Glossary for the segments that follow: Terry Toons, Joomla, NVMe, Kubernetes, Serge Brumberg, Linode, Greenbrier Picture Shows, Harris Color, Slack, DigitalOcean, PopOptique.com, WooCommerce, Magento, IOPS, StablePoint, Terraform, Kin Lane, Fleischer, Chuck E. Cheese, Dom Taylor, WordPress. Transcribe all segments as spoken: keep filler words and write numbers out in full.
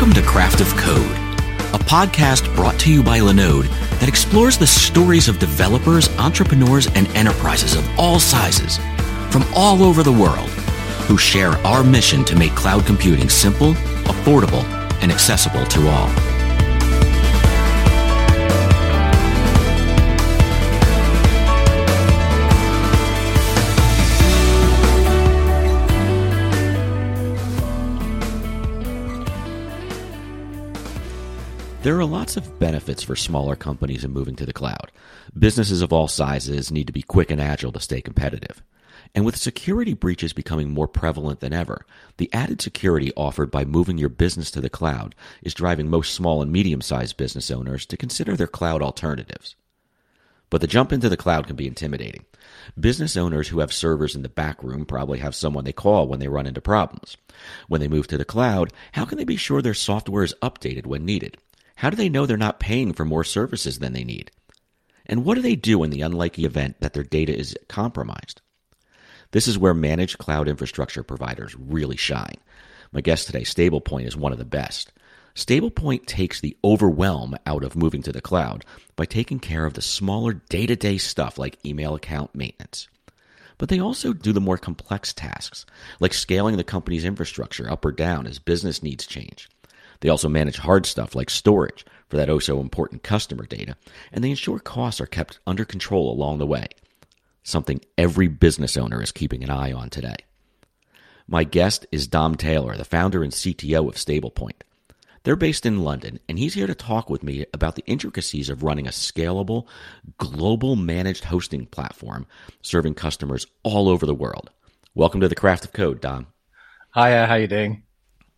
Welcome to Craft of Code, a podcast brought to you by Linode that explores the stories of developers, entrepreneurs, and enterprises of all sizes from all over the world who share our mission to make cloud computing simple, affordable, and accessible to all. There are lots of benefits for smaller companies in moving to the cloud. Businesses of all sizes need to be quick and agile to stay competitive. And with security breaches becoming more prevalent than ever, the added security offered by moving your business to the cloud is driving most small and medium-sized business owners to consider their cloud alternatives. But the jump into the cloud can be intimidating. Business owners who have servers in the back room probably have someone they call when they run into problems. When they move to the cloud, how can they be sure their software is updated when needed? How do they know they're not paying for more services than they need? And what do they do in the unlikely event that their data is compromised? This is where managed cloud infrastructure providers really shine. My guest today, StablePoint, is one of the best. StablePoint takes the overwhelm out of moving to the cloud by taking care of the smaller day-to-day stuff like email account maintenance. But they also do the more complex tasks, like scaling the company's infrastructure up or down as business needs change. They also manage hard stuff like storage for that oh-so-important customer data, and they ensure costs are kept under control along the way, something every business owner is keeping an eye on today. My guest is Dom Taylor, the founder and C T O of StablePoint. They're based in London, and he's here to talk with me about the intricacies of running a scalable, global managed hosting platform serving customers all over the world. Welcome to the Craft of Code, Dom. Hiya, how you doing?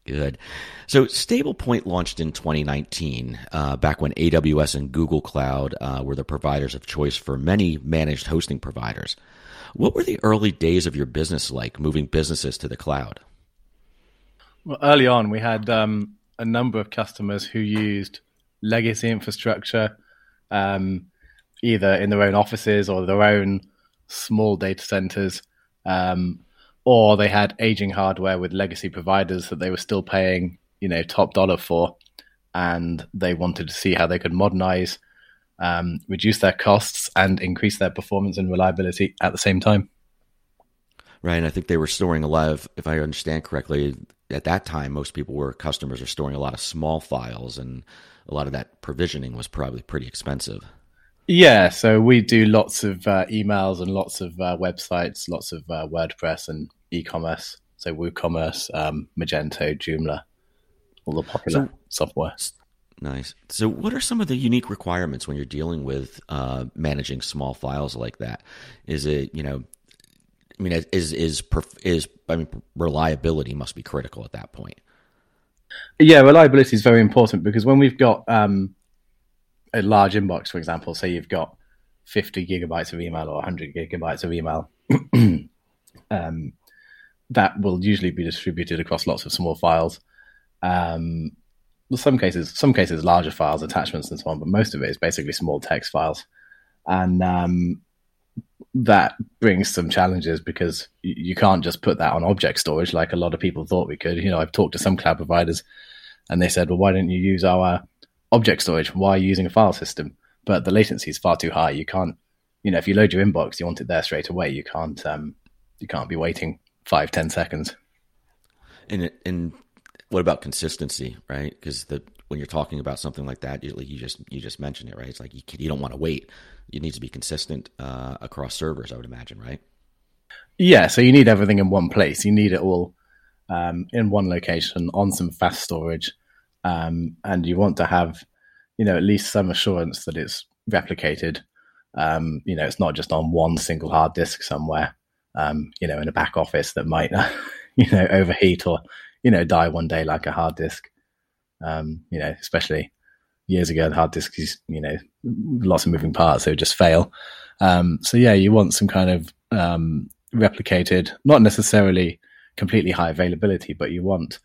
Good. So StablePoint launched in twenty nineteen, uh, back when A W S and Google Cloud uh, were the providers of choice for many managed hosting providers. What were the early days of your business like, moving businesses to the cloud? Well, early on, we had um, a number of customers who used legacy infrastructure, um, either in their own offices or their own small data centers, um or they had aging hardware with legacy providers that they were still paying, you know, top dollar for, and they wanted to see how they could modernize, um, reduce their costs, and increase their performance and reliability at the same time. Right, and I think they were storing a lot of, if I understand correctly, at that time, most people were, customers are storing a lot of small files, and a lot of that provisioning was probably pretty expensive. Yeah, so we do lots of uh, emails and lots of uh, websites, lots of uh, WordPress and e-commerce. So WooCommerce, um, Magento, Joomla, all the popular so, software. Nice. So what are some of the unique requirements when you're dealing with uh, managing small files like that? Is it, you know, I mean, is is is I mean, reliability must be critical at that point. Yeah, reliability is very important because when we've got um, a large inbox, for example, say you've got fifty gigabytes of email or one hundred gigabytes of email, um, that will usually be distributed across lots of small files. Um, well, some cases, some cases larger files, attachments and so on, but most of it is basically small text files. And um, that brings some challenges because you, you can't just put that on object storage like a lot of people thought we could. You know, I've talked to some cloud providers and they said, well, why don't you use our object storage? Why are you using a file system? But the latency is far too high. You can't, you know, if you load your inbox, you want it there straight away. You can't, um, you can't be waiting five, ten seconds. And and what about consistency, right? Because the when you're talking about something like that, you, you just you just mentioned it, right? It's like you you don't want to wait. It needs to be consistent uh, across servers, I would imagine, right? Yeah. So you need everything in one place. You need it all um, in one location on some fast storage. Um, and you want to have, you know, at least some assurance that it's replicated. Um, you know, it's not just on one single hard disk somewhere, um, you know, in a back office that might, you know, overheat or, you know, die one day like a hard disk. Um, you know, especially years ago, the hard disks, you know, lots of moving parts, so just fail. Um, so yeah, you want some kind of um, replicated, not necessarily completely high availability, but you want,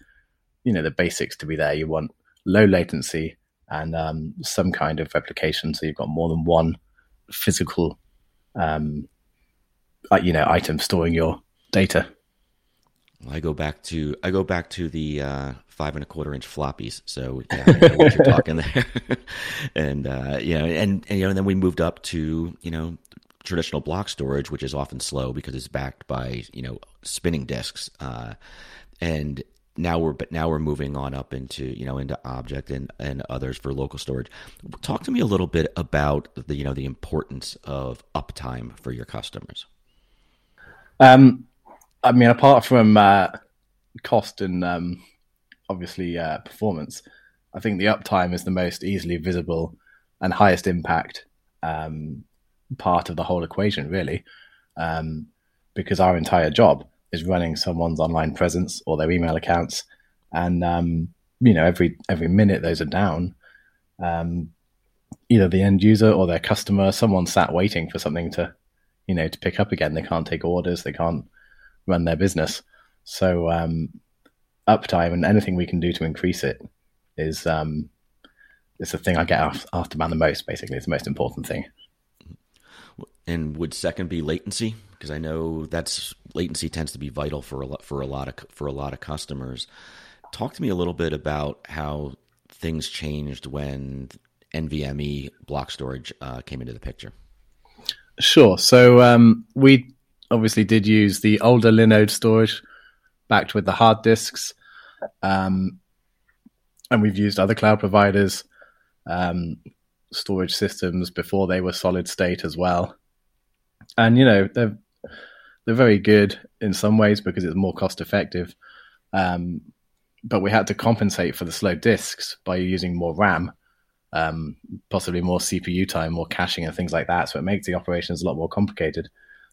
you know, the basics to be there. You want low latency and um, some kind of replication. So you've got more than one physical, um, you know, item storing your data. I go back to I go back to the uh, five and a quarter inch floppies. So yeah, I know what you're talking there, and uh, yeah, and, and you know, and then we moved up to you know traditional block storage, which is often slow because it's backed by you know spinning disks, uh, and now we're but now we're moving on up into you know into object and, and others for local storage. Talk to me a little bit about the you know the importance of uptime for your customers. Um. I mean, apart from uh, cost and um, obviously uh, performance, I think the uptime is the most easily visible and highest impact um, part of the whole equation, really, um, because our entire job is running someone's online presence or their email accounts, and um, you know, every every minute those are down, um, either the end user or their customer, someone sat waiting for something to, you know, to pick up again. They can't take orders. They can't run their business. So um, uptime and anything we can do to increase it is um, it's the thing I get after, after man the most, basically. It's the most important thing. And would second be latency? Because I know that's latency tends to be vital for a lot, for a lot of for a lot of customers. Talk to me a little bit about how things changed when N V M E block storage uh, came into the picture. Sure. So um, we obviously did use the older Linode storage backed with the hard disks. Um, and we've used other cloud providers, um, storage systems before they were solid state as well. And, you know, they're, they're very good in some ways because it's more cost effective. Um, but we had to compensate for the slow disks by using more RAM, um, possibly more C P U time, more caching and things like that. So it makes the operations a lot more complicated.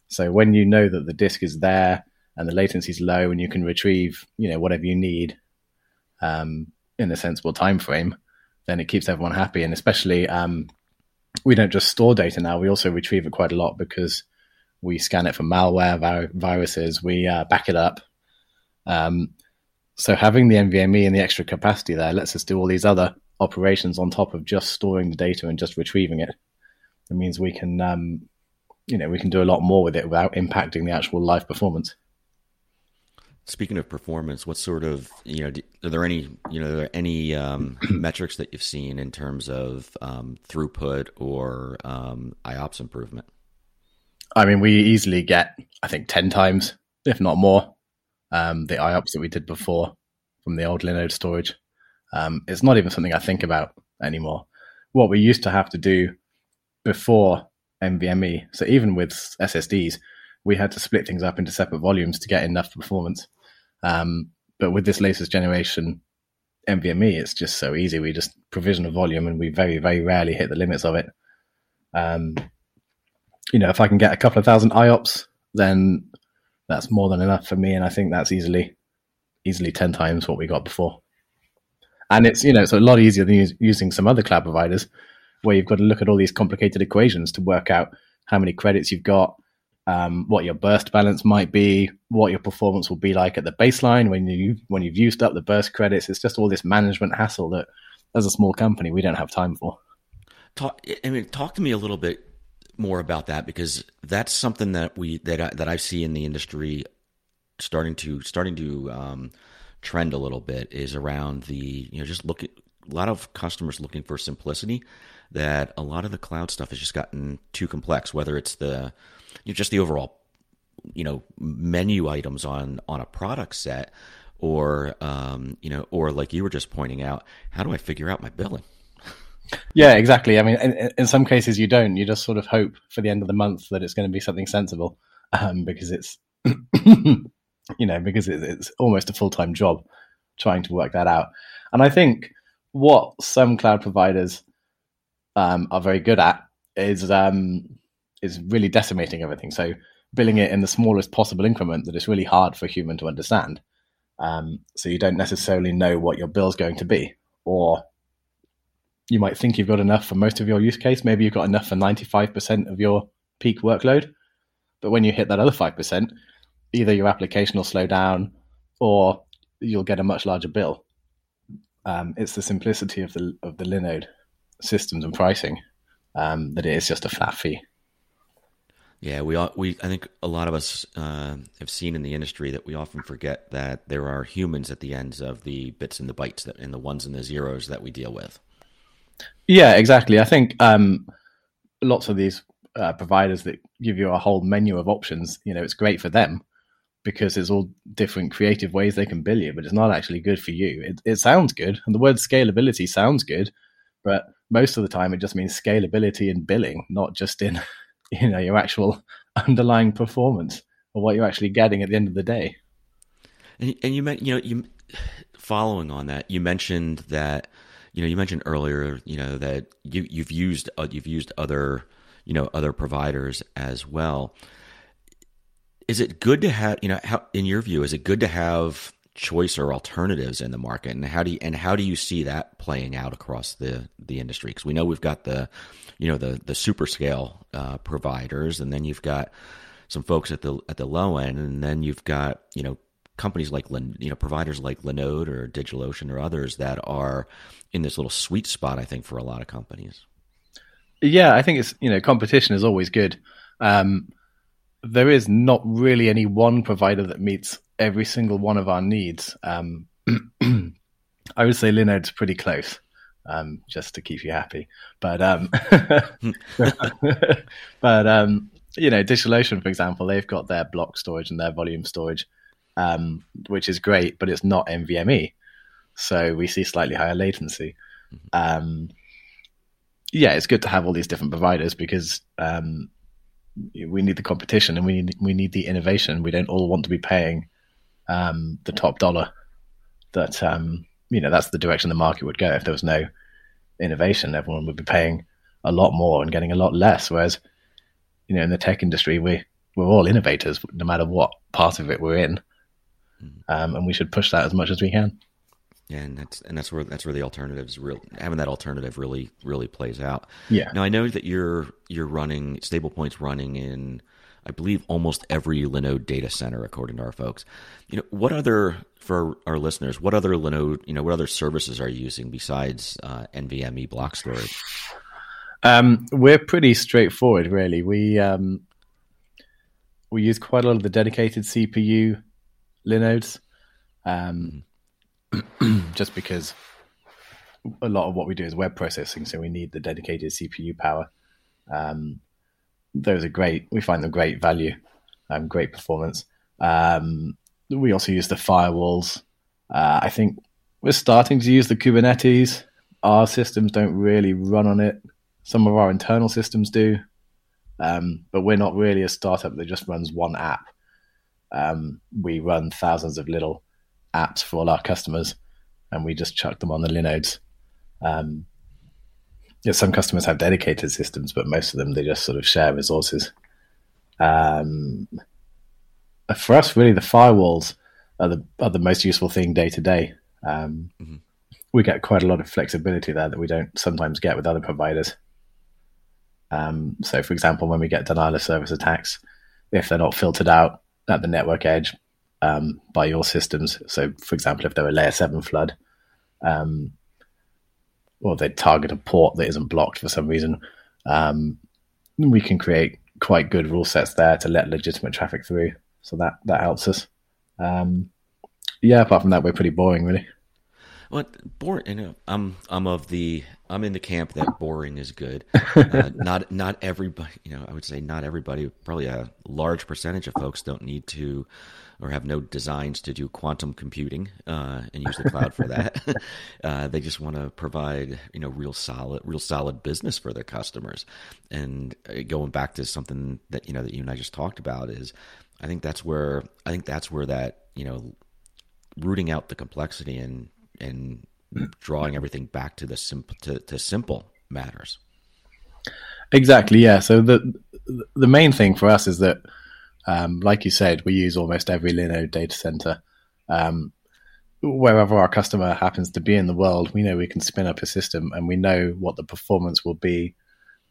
So when you know that the disk is there and the latency is low and you can retrieve, you know, whatever you need um, in a sensible time frame, then it keeps everyone happy. And especially um, we don't just store data now. We also retrieve it quite a lot because we scan it for malware, vir- viruses. We uh, back it up. Um, so having the N V M E and the extra capacity there lets us do all these other operations on top of just storing the data and just retrieving it. It means we can... Um, you know, we can do a lot more with it without impacting the actual live performance. Speaking of performance, what sort of, you know, are there any, you know, are there any um, metrics that you've seen in terms of um, throughput or um, I O P S improvement? I mean, we easily get, I think, ten times, if not more, um, the I O P S that we did before from the old Linode storage. Um, it's not even something I think about anymore. What we used to have to do before N V M E. So even with S S Ds, we had to split things up into separate volumes to get enough performance. Um, but with this latest generation N V M E, it's just so easy. We just provision a volume and we very, very rarely hit the limits of it. Um, you know, if I can get a couple of thousand I O P S, then that's more than enough for me. And I think that's easily, easily ten times what we got before. And it's, you know, it's a lot easier than us- using some other cloud providers, where you've got to look at all these complicated equations to work out how many credits you've got, um, what your burst balance might be, what your performance will be like at the baseline when, you, when you've used up the burst credits. It's just all this management hassle that, as a small company, we don't have time for. Talk, I mean, talk to me a little bit more about that, because that's something that we that I, that I see in the industry starting to starting to um, trend a little bit, is around the, you know, just look at a lot of customers looking for simplicity. That a lot of the cloud stuff has just gotten too complex, whether it's the, you know, just the overall, you know, menu items on, on a product set, or, um, you know, or like you were just pointing out, how do I figure out my billing? Yeah, exactly. I mean, in, in some cases you don't, you just sort of hope for the end of the month that it's going to be something sensible, um, because it's, you know, because it, it's almost a full-time job trying to work that out. And I think what some cloud providers Um, are very good at is um, is really decimating everything. So billing it in the smallest possible increment that is really hard for a human to understand. Um, so you don't necessarily know what your bill's going to be, or you might think you've got enough for most of your use case. Maybe you've got enough for ninety-five percent of your peak workload, but when you hit that other five percent, either your application will slow down or you'll get a much larger bill. Um, it's the simplicity of the of the Linode systems and pricing, um, that it is just a flat fee. Yeah, we all, we I think a lot of us uh, have seen in the industry that we often forget that there are humans at the ends of the bits and the bytes that, and the ones and the zeros that we deal with. Yeah, exactly. I think um, lots of these uh, providers that give you a whole menu of options, you know, it's great for them because it's all different creative ways they can bill you, but it's not actually good for you. It, it sounds good, and the word scalability sounds good, but most of the time it just means scalability in billing, not just in... you know, your actual underlying performance or what you're actually getting at the end of the day. And, and you meant, you know, you following on that, you mentioned that, you know, you mentioned earlier, you know, that you, you've used, uh, you've used other, you know, other providers as well. Is it good to have, you know, how, in your view, is it good to have choice or alternatives in the market? And how do you, and how do you see that playing out across the, the industry? Because we know we've got the, you know, the, the super scale uh, providers, and then you've got some folks at the, at the low end, and then you've got, you know, companies like, you know, providers like Linode or DigitalOcean or others that are in this little sweet spot, I think, for a lot of companies. Yeah, I think it's, you know, competition is always good. Um, there is not really any one provider that meets every single one of our needs. Um, I would say Linode's pretty close, um, just to keep you happy. But, um, but um, you know, DigitalOcean, for example, they've got their block storage and their volume storage, um, which is great, but it's not N V M E. So we see slightly higher latency. Mm-hmm. Um, yeah, it's good to have all these different providers because um, we need the competition and we need, we need the innovation. We don't all want to be paying um the top dollar. That um you know, that's the direction the market would go. If there was no innovation, everyone would be paying a lot more and getting a lot less, whereas, you know, in the tech industry we we're all innovators no matter what part of it we're in. Um and we should push that as much as we can. Yeah, and that's and that's where that's where the alternatives real having that alternative really really plays out. Yeah. Now I know that you're you're running StablePoint's running in, I believe, almost every Linode data center, according to our folks. You know, what other, for our listeners, what other Linode, you know, what other services are you using besides uh, N V M E block storage? Um, we're pretty straightforward, really. We um, we use quite a lot of the dedicated C P U Linodes, um, mm-hmm. just because a lot of what we do is web processing, so we need the dedicated C P U power. Um, Those are great. We find them great value, um, great performance. Um, we also use the firewalls. Uh, I think we're starting to use the Kubernetes. Our systems don't really run on it. Some of our internal systems do, um, but we're not really a startup that just runs one app. Um, we run thousands of little apps for all our customers, and we just chuck them on the Linodes. Um, Yeah, some customers have dedicated systems, but most of them, they just sort of share resources. Um, for us, really, the firewalls are the are the most useful thing day to day. Um, mm-hmm. We get quite a lot of flexibility there that we don't sometimes get with other providers. Um, so, for example, when we get denial of service attacks, if they're not filtered out at the network edge um, by your systems, so, for example, if they're a layer seven flood, um or they target a port that isn't blocked for some reason, um, we can create quite good rule sets there to let legitimate traffic through. So that, that helps us. Um, yeah, apart from that, we're pretty boring, really. Well, boring. You know, I'm I'm of the I'm in the camp that boring is good. Uh, not not everybody. You know, I would say not everybody. Probably a large percentage of folks don't need to, or have no designs to do quantum computing uh, and use the cloud for that. uh, they just want to provide, you know, real solid, real solid business for their customers. And going back to something that, you know, that you and I just talked about is, I think that's where I think that's where that, you know, rooting out the complexity and and drawing everything back to the simple to, to simple matters. Exactly. Yeah. So the the main thing for us is that, um, like you said, we use almost every Linode data center. Um, wherever our customer happens to be in the world, we know we can spin up a system and we know what the performance will be.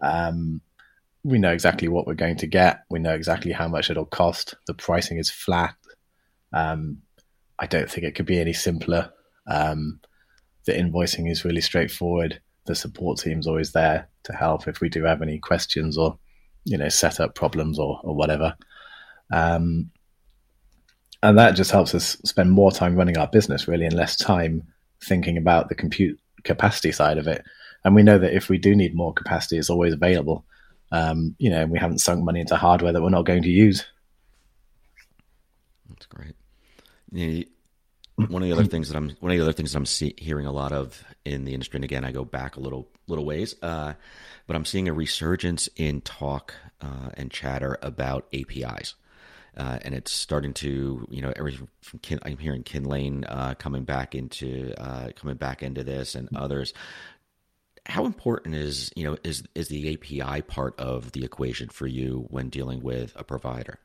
Um, we know exactly what we're going to get. We know exactly how much it'll cost. The pricing is flat. Um, I don't think it could be any simpler. Um, the invoicing is really straightforward. The support team's always there to help if we do have any questions or you know, setup problems or, or whatever. Um, and that just helps us spend more time running our business, really, and less time thinking about the compute capacity side of it. And we know that if we do need more capacity, it's always available. Um, you know, we haven't sunk money into hardware that we're not going to use. That's great. Yeah, one of the other things that I'm one of the other things that I'm see, hearing a lot of in the industry, and again, I go back a little little ways, uh, but I'm seeing a resurgence in talk uh, and chatter about A P Is. Uh, and it's starting to, you know, everything from Kin, I'm hearing Kin Lane uh, coming back into uh, coming back into this, and others. How important is you know is is the A P I part of the equation for you when dealing with a provider?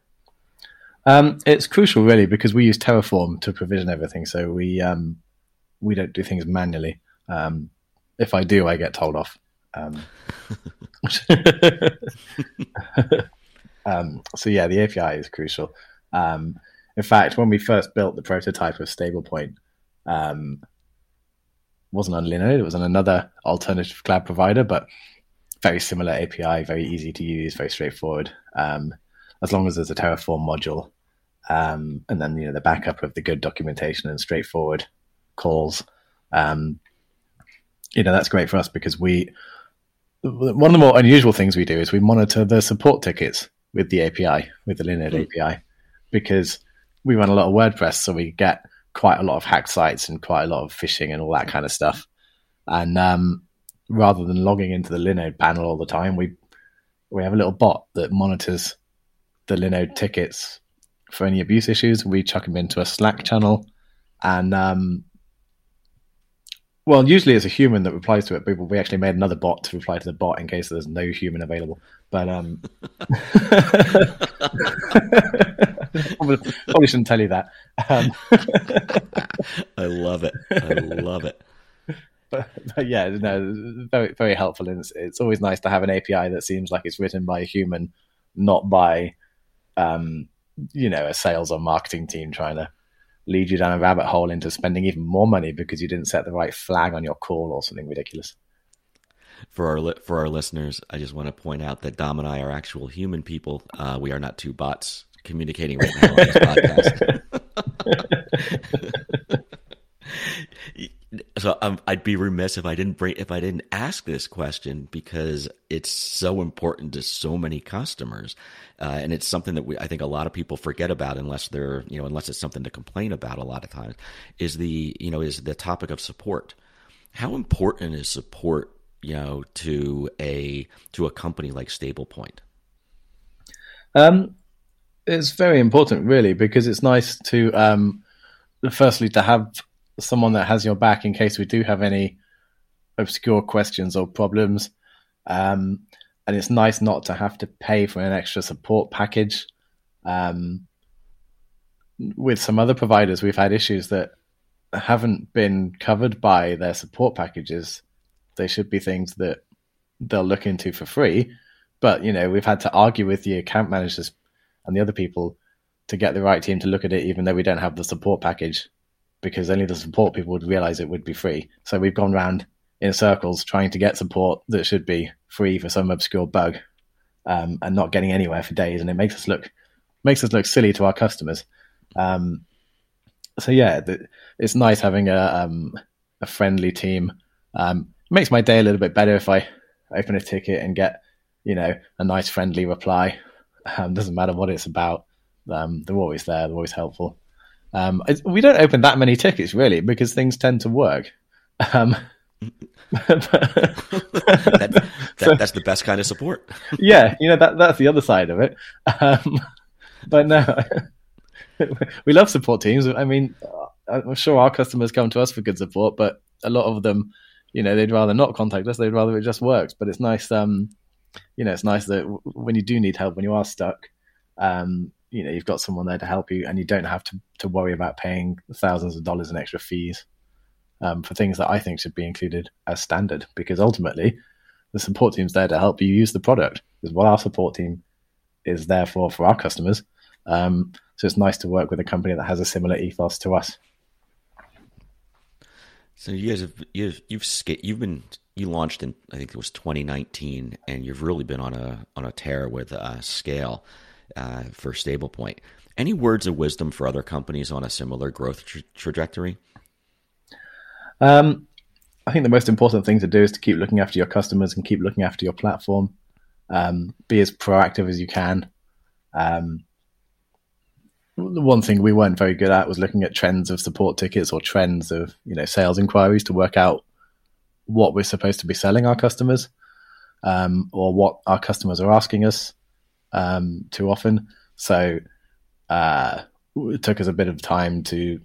Um, it's crucial, really, because we use Terraform to provision everything, so we um, we don't do things manually. Um, if I do, I get told off. Um, Um, so yeah, the A P I is crucial. Um, in fact, when we first built the prototype of StablePoint, um, wasn't on Linode, it was on another alternative cloud provider, but very similar A P I, very easy to use, very straightforward. Um, as long as there's a Terraform module, um, and then, you know, the backup of the good documentation and straightforward calls, um, you know, that's great for us, because we, one of the more unusual things we do is we monitor the support tickets with the A P I, with the Linode mm-hmm. A P I, because we run a lot of WordPress, so we get quite a lot of hacked sites and quite a lot of phishing and all that kind of stuff. And um, rather than logging into the Linode panel all the time, we we have a little bot that monitors the Linode tickets for any abuse issues. We chuck them into a Slack channel, and um, well, usually it's a human that replies to it, but we actually made another bot to reply to the bot in case there's no human available. But um, probably, probably shouldn't tell you that. Um, I love it. I love it. But, but yeah, no, very, very helpful. And it's, it's always nice to have an A P I that seems like it's written by a human, not by, um, you know, a sales or marketing team trying to lead you down a rabbit hole into spending even more money because you didn't set the right flag on your call or something ridiculous. For our for our listeners, I just want to point out that Dom and I are actual human people. Uh, we are not two bots communicating right now on this podcast. So um, I'd be remiss if I didn't bring if I didn't ask this question, because it's so important to so many customers, uh, and it's something that we I think a lot of people forget about unless they're you know unless it's something to complain about. A lot of times is the you know is the topic of support. How important is support you know to a to a company like StablePoint? Um, it's very important, really, because it's nice to um, firstly to have someone that has your back in case we do have any obscure questions or problems. Um, and it's nice not to have to pay for an extra support package. Um, with some other providers, we've had issues that haven't been covered by their support packages. They should be things that they'll look into for free. But, you know, we've had to argue with the account managers and the other people to get the right team to look at it, even though we don't have the support package, because only the support people would realize it would be free. So we've gone round in circles trying to get support that should be free for some obscure bug, um, and not getting anywhere for days. And it makes us look makes us look silly to our customers. Um, so yeah, the, it's nice having a um, a friendly team. Um, it makes my day a little bit better if I open a ticket and get you know a nice friendly reply. Um, doesn't matter what it's about. Um, they're always there. They're always helpful. Um, we don't open that many tickets, really, because things tend to work. Um, that, that, so, that's the best kind of support. yeah, you know, that that's the other side of it. Um, but no, we love support teams. I mean, I'm sure our customers come to us for good support, but a lot of them, you know, they'd rather not contact us. They'd rather it just works. But it's nice, um, you know, it's nice that when you do need help, when you are stuck, um, you know, you've got someone there to help you, and you don't have to, to worry about paying thousands of dollars in extra fees um, for things that I think should be included as standard, because ultimately the support team's there to help you use the product, is what our support team is there for, for our customers. Um, so it's nice to work with a company that has a similar ethos to us. So you guys have you've you've you've been you launched in I think it was twenty nineteen, and you've really been on a on a tear with uh, scale uh, for StablePoint. Any words of wisdom for other companies on a similar growth tra- trajectory? Um, I think the most important thing to do is to keep looking after your customers and keep looking after your platform. Um, be as proactive as you can. Um, the one thing we weren't very good at was looking at trends of support tickets or trends of, you know, sales inquiries to work out what we're supposed to be selling our customers, um, or what our customers are asking us um, too often. So uh, it took us a bit of time to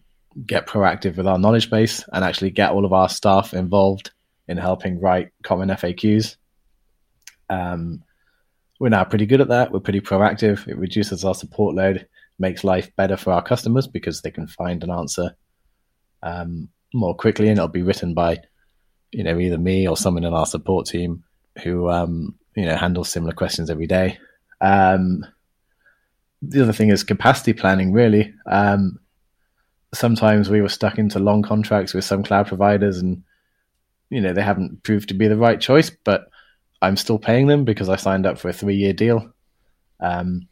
get proactive with our knowledge base and actually get all of our staff involved in helping write common F A Qs. Um, we're now pretty good at that. We're pretty proactive. It reduces our support load, makes life better for our customers because they can find an answer um, more quickly, and it'll be written by, you know, either me or someone in our support team who, um, you know, handles similar questions every day. Um, the other thing is capacity planning, really. Um, sometimes we were stuck into long contracts with some cloud providers and, you know, they haven't proved to be the right choice, but I'm still paying them because I signed up for a three-year deal. Um,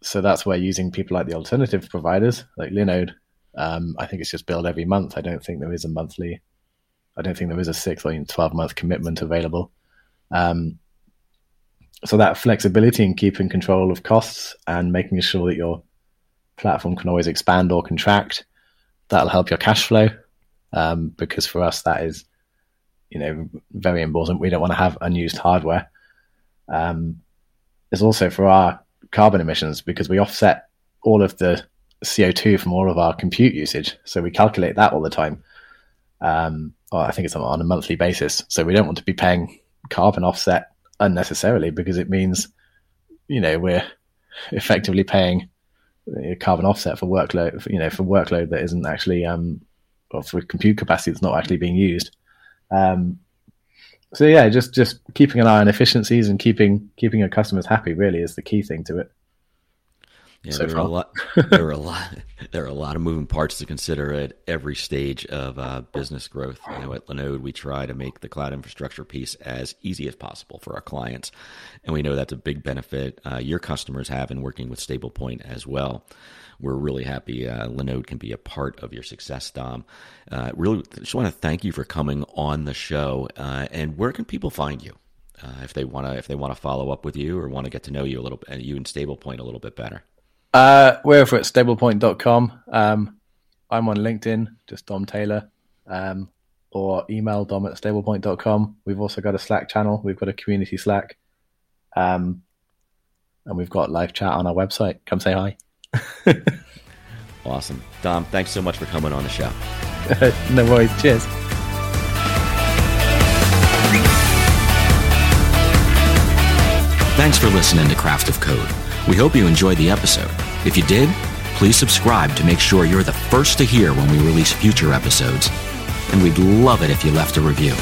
so that's where using people like the alternative providers, like Linode, um, I think it's just billed every month. I don't think there is a monthly, I don't think there is a six or even twelve-month commitment available. Um, so that flexibility in keeping control of costs and making sure that your platform can always expand or contract, that'll help your cash flow, um, because for us that is, you know, very important. We don't want to have unused hardware. Um, it's also for our carbon emissions because we offset all of the C O two from all of our compute usage. So we calculate that all the time. Um, or I think it's on a monthly basis. So we don't want to be paying carbon offset unnecessarily because it means, you know, we're effectively paying carbon offset for workload, you know, for workload that isn't actually, um, or for compute capacity that's not actually being used. Um, so yeah, just, just keeping an eye on efficiencies and keeping keeping your customers happy really is the key thing to it. Yeah, so there are a lot. There are a lot. There are a lot of moving parts to consider at every stage of uh, business growth. You know, at Linode, we try to make the cloud infrastructure piece as easy as possible for our clients, and we know that's a big benefit uh, your customers have in working with StablePoint as well. We're really happy uh, Linode can be a part of your success, Dom. Uh, really, just want to thank you for coming on the show. Uh, and where can people find you uh, if they want to if they want to follow up with you or want to get to know you a little bit, you and StablePoint a little bit better? Uh, we're over at stablepoint dot com. Um, I'm on LinkedIn, just Dom Taylor, um, or email Dom at stablepoint dot com. We've also got a Slack channel. We've got a community Slack, um, and we've got live chat on our website. Come say hi. Awesome. Dom, thanks so much for coming on the show. No worries. Cheers. Thanks for listening to Craft of Code. We hope you enjoyed the episode. If you did, please subscribe to make sure you're the first to hear when we release future episodes. And we'd love it if you left a review.